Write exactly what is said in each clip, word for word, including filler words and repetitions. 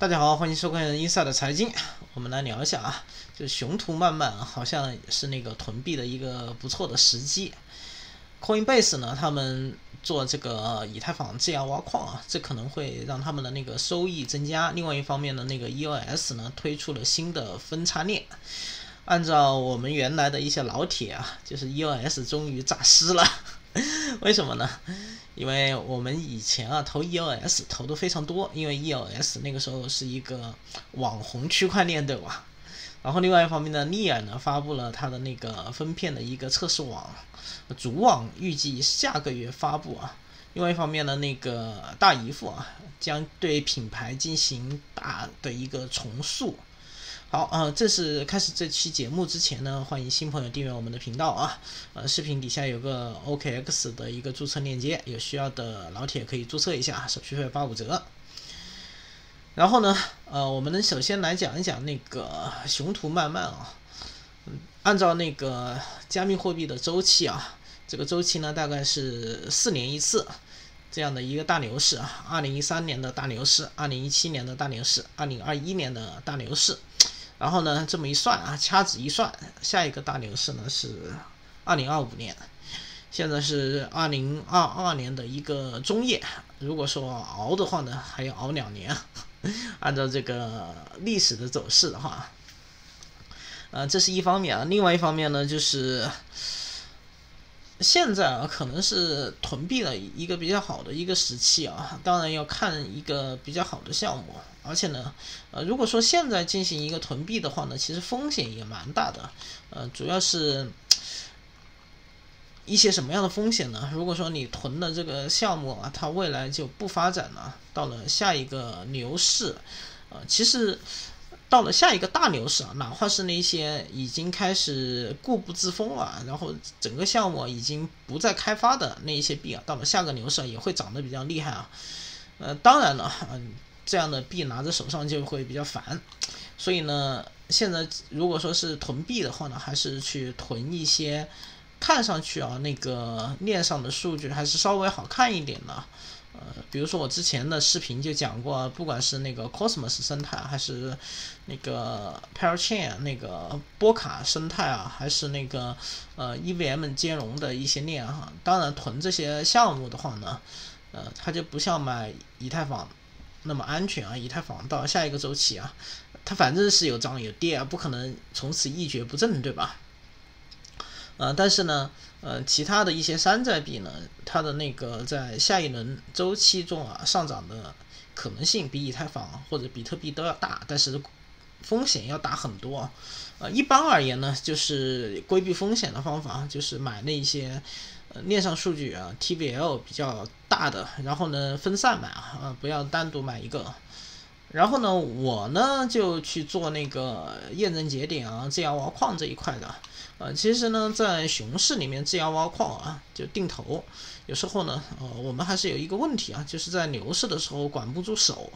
大家好，欢迎收看 Inside 的财经。我们来聊一下啊，这雄图漫漫好像是那个囤币的一个不错的时机。Coinbase 呢，他们做这个以太坊质押挖矿啊，这可能会让他们的那个收益增加。另外一方面呢，那个 E O S 呢推出了新的分叉链。按照我们原来的一些老铁啊，就是 E O S 终于诈尸了。为什么呢？因为我们以前啊投 E O S 投的非常多，因为 E O S 那个时候是一个网红区块链，对吧？然后另外一方面呢 Near 呢发布了它的那个分片的一个测试网，主网预计下个月发布啊。另外一方面呢，那个大姨父啊将对品牌进行大的一个重塑。好啊、呃，这是开始这期节目之前呢，欢迎新朋友订阅我们的频道啊。呃，视频底下有个 O K X 的一个注册链接，有需要的老铁可以注册一下，手续费八五折。然后呢，呃，我们首先来讲一讲那个雄图漫漫啊、嗯，按照那个加密货币的周期啊，这个周期呢大概是四年一次。这样的一个大牛市啊，二零一三年的大牛市，二零一七年的大牛市，二零二一年的大牛市。然后呢，这么一算啊，掐指一算，下一个大牛市呢是二零二五年，现在是二零二二年的一个中叶。如果说熬的话呢，还要熬两年。按照这个历史的走势的话，呃，这是一方面啊。另外一方面呢，就是现在啊，可能是囤币的一个比较好的一个时期啊。当然要看一个比较好的项目。而且呢，呃，如果说现在进行一个囤币的话呢，其实风险也蛮大的，呃，主要是一些什么样的风险呢？如果说你囤的这个项目啊，它未来就不发展了，到了下一个牛市，呃，其实到了下一个大牛市啊，哪怕是那些已经开始固步自封了，然后整个项目已经不再开发的那一些币啊，到了下个牛市、啊、也会涨得比较厉害啊，呃，当然了，嗯、呃。这样的币拿在手上就会比较烦，所以呢，现在如果说是囤币的话呢，还是去囤一些看上去啊那个链上的数据还是稍微好看一点的，呃，比如说我之前的视频就讲过，不管是那个 Cosmos 生态，还是那个 Parachain 那个波卡生态啊，还是那个呃 E V M 兼容的一些链哈、啊，当然囤这些项目的话呢，呃，它就不像买以太坊那么安全啊，以太坊到下一个周期啊，它反正是有涨有跌啊，不可能从此一蹶不振，对吧？呃，但是呢，呃，其他的一些山寨币呢，它的那个在下一轮周期中啊上涨的可能性比以太坊或者比特币都要大，但是风险要大很多。呃，一般而言呢，就是规避风险的方法就是买那一些。呃，链上数据啊 ，T V L 比较大的，然后呢分散买啊、呃，不要单独买一个。然后呢，我呢就去做那个验证节点啊，质押挖矿这一块的。呃，其实呢，在熊市里面质押挖矿啊，就定投，有时候呢，呃，我们还是有一个问题啊，就是在牛市的时候管不住手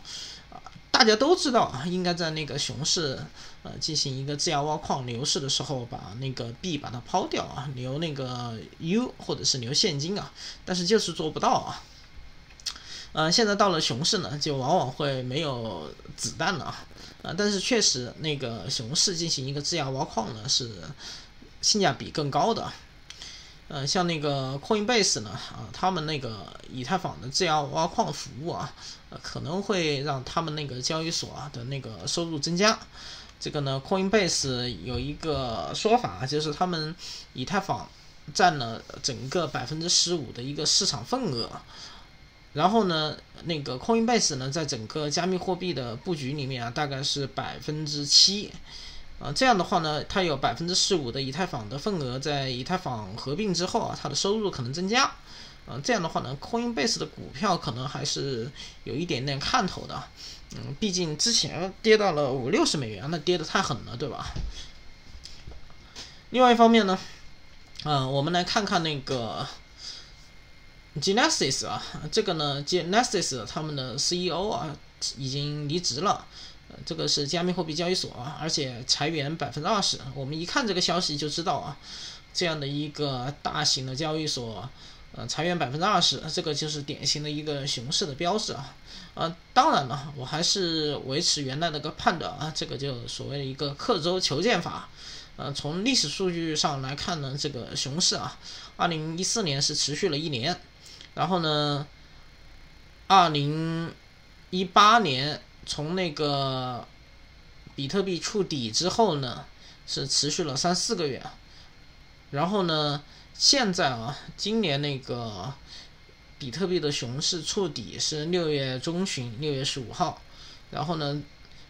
啊、呃。大家都知道啊，应该在那个熊市呃进行一个质押挖矿，牛市的时候把那个币把它抛掉啊，留那个 U 或者是留现金啊，但是就是做不到啊。呃，现在到了熊市呢，就往往会没有子弹了啊。呃，但是确实那个熊市进行一个质押挖矿呢，是性价比更高的。呃，像那个 Coinbase 呢，啊，他们那个以太坊的质押挖矿服务啊，呃，可能会让他们那个交易所啊的那个收入增加。这个呢 ，Coinbase 有一个说法，就是他们以太坊占了整个百分之十五的一个市场份额。然后呢，那个 Coinbase 呢，在整个加密货币的布局里面啊，大概是百分之七，啊，这样的话呢，它有百分之十五的以太坊的份额，在以太坊合并之后啊，它的收入可能增加，啊，这样的话呢 ，Coinbase 的股票可能还是有一点点看头的，嗯，毕竟之前跌到了五六十美元，那跌得太狠了，对吧？另外一方面呢，嗯、呃，我们来看看那个。Genesis 啊，这个呢 ，Genesis 他们的 C E O 啊已经离职了，呃，这个是加密货币交易所啊，而且裁员百分之二十。我们一看这个消息就知道啊，这样的一个大型的交易所，呃，裁员百分之二十，这个就是典型的一个熊市的标志啊。呃，当然了，我还是维持原来的个判断啊，这个就所谓的一个刻舟求剑法。呃，从历史数据上来看呢，这个熊市啊，二零一四年是持续了一年，然后呢，二零一八年从那个比特币触底之后呢，是持续了三四个月，然后呢。 现在啊，今年那个比特币的熊市触底是六月中旬，六月十五号。然后呢，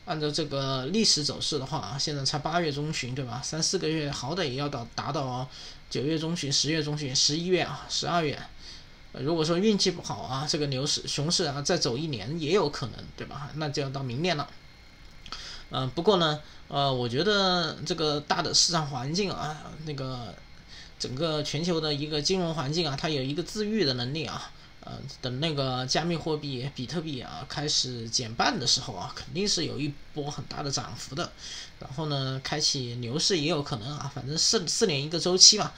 按照这个历史走势的话，现在才八月中旬，对吧？三四个月好歹也要到达到九月中旬、十月中旬、十一月啊、十二月。如果说运气不好啊，这个牛市、熊市啊再走一年也有可能，对吧？那就要到明年了。嗯、呃，不过呢，呃，我觉得这个大的市场环境啊，那个。 整个全球的一个金融环境啊，它有一个自愈的能力啊，呃，等那个加密货币比特币啊开始减半的时候啊，肯定是有一波很大的涨幅的，然后呢，开启牛市也有可能啊，反正四四年一个周期嘛，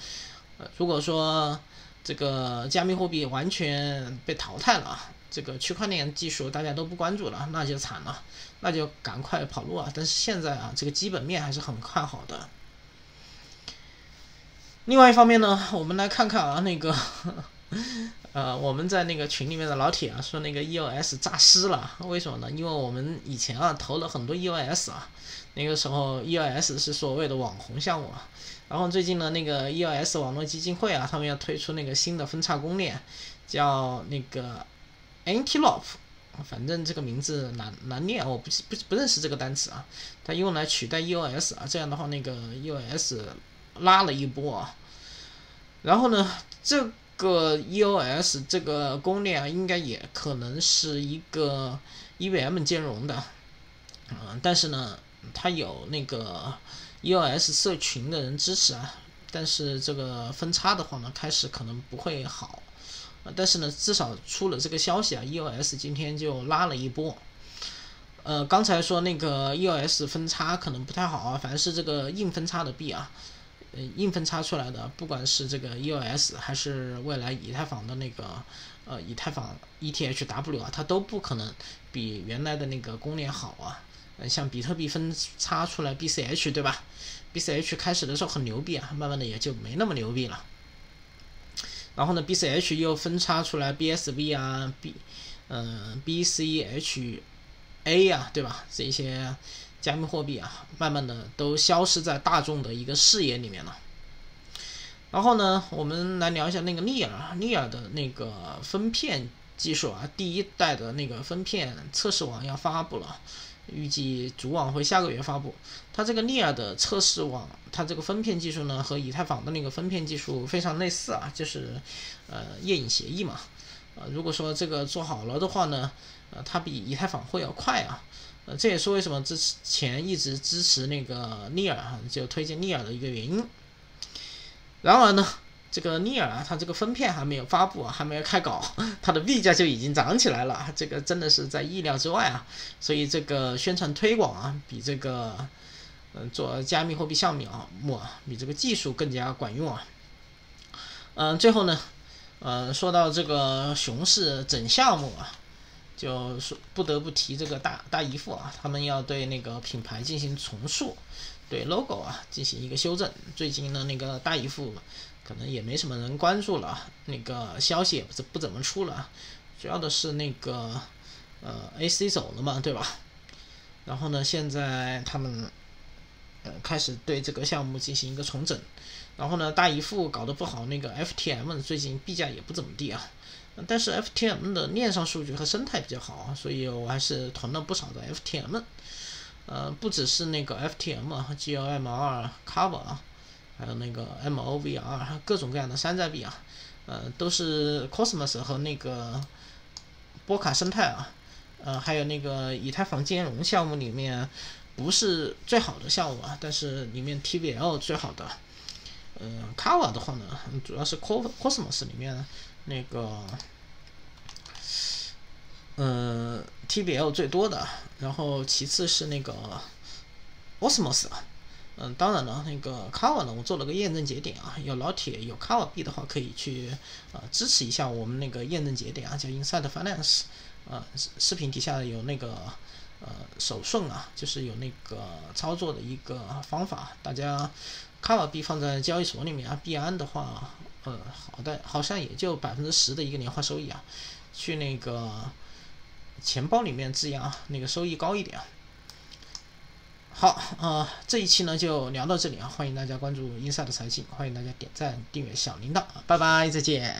呃，如果说这个加密货币完全被淘汰了啊，这个区块链技术大家都不关注了，那就惨了，那就赶快跑路啊！但是现在啊，这个基本面还是很看好的。 另外一方面呢，我们来看看啊，那个，呃，我们在那个群里面的老铁啊说那个 E O S 诈尸了，为什么呢？因为我们以前啊投了很多 E O S 啊，那个时候 E O S 是所谓的网红项目，然后最近呢那个 E O S 网络基金会啊，他们要推出那个新的分叉公链，叫那个 Antelope。 反正这个名字难难念，我不不不认识这个单词啊。它用来取代 E O S 啊，这样的话那个 E O S 拉了一波啊。然后呢，这个 E O S 这个公链啊，应该也可能是一个 E V M 兼容的，嗯、呃，但是呢，它有那个 E O S 社群的人支持啊。但是这个分叉的话呢，开始可能不会好。 但是呢，至少出了这个消息啊 ，E O S 今天就拉了一波。呃，刚才说那个 E O S 分叉可能不太好啊，凡是这个硬分叉的币啊，呃，硬分叉出来的，不管是这个 E O S 还是未来以太坊的那个呃以太坊 E T H W 啊，它都不可能比原来的那个公链好啊。呃，像比特币分叉出来 B C H 对吧 ？B C H 开始的时候很牛逼啊，慢慢的也就没那么牛逼了。 然后呢 ，B C H 又分叉出来 B S V 啊 ，B， 嗯、呃、，B C H A 啊，对吧？这些加密货币啊，慢慢的都消失在大众的一个视野里面了。然后呢，我们来聊一下那个 Near，Near 的那个分片技术啊，第一代的那个分片测试网要发布了，预计主网会下个月发布。它这个 Near 的测试网。 它这个分片技术呢，和以太坊的那个分片技术非常类似啊，就是呃夜影协议嘛，呃如果说这个做好了的话呢，呃它比以太坊会要快啊，呃这也是为什么之前一直支持那个 Near 啊，就推荐 Near 的一个原因。然而呢，这个 Near 啊，它这个分片还没有发布啊，还没有开搞，它的币价就已经涨起来了，这个真的是在意料之外啊，所以这个宣传推广啊，比这个。 嗯，做加密货币项目啊，比这个技术更加管用啊。嗯，最后呢，呃，说到这个熊市整项目啊，就是不得不提这个大大姨父啊，他们要对那个品牌进行重塑，对 logo 啊进行一个修正。最近呢，那个大姨父可能也没什么人关注了，那个消息也不不怎么出了，主要的是那个呃 A C 走了嘛，对吧？然后呢，现在他们。 开始对这个项目进行一个重整，然后呢，大姨父搞得不好，那个 F T M 最近币价也不怎么地啊，但是 F T M 的链上数据和生态比较好啊，所以我还是囤了不少的 F T M， 呃，不只是那个 F T M 啊 ，G L M R、Cava 啊，还有那个 M O V R， 各种各样的山寨币啊，呃，都是 Cosmos 和那个波卡生态啊，呃，还有那个以太坊兼容项目里面。 不是最好的项目啊，但是里面 T V L 最好的，呃 ，Kava 的话呢，主要是 Cosmos 里面那个，呃 ，T V L 最多的，然后其次是那个 Osmosis，嗯，当然了，那个 Kava 呢，我做了个验证节点啊，有老铁有 Kava 币的话，可以去啊、呃、支持一下我们那个验证节点啊，叫 Inside Finance 啊、呃，视频底下有那个呃手顺啊，就是有那个操作的一个方法，大家 Kava 币放在交易所里面啊，币安的话，呃，好的，好像也就百分之十的一个年化收益啊，去那个钱包里面质押啊，那个收益高一点啊。好啊、呃，这一期呢就聊到这里啊，欢迎大家关注Inside的财经，欢迎大家点赞、订阅、小铃铛，拜拜，再见。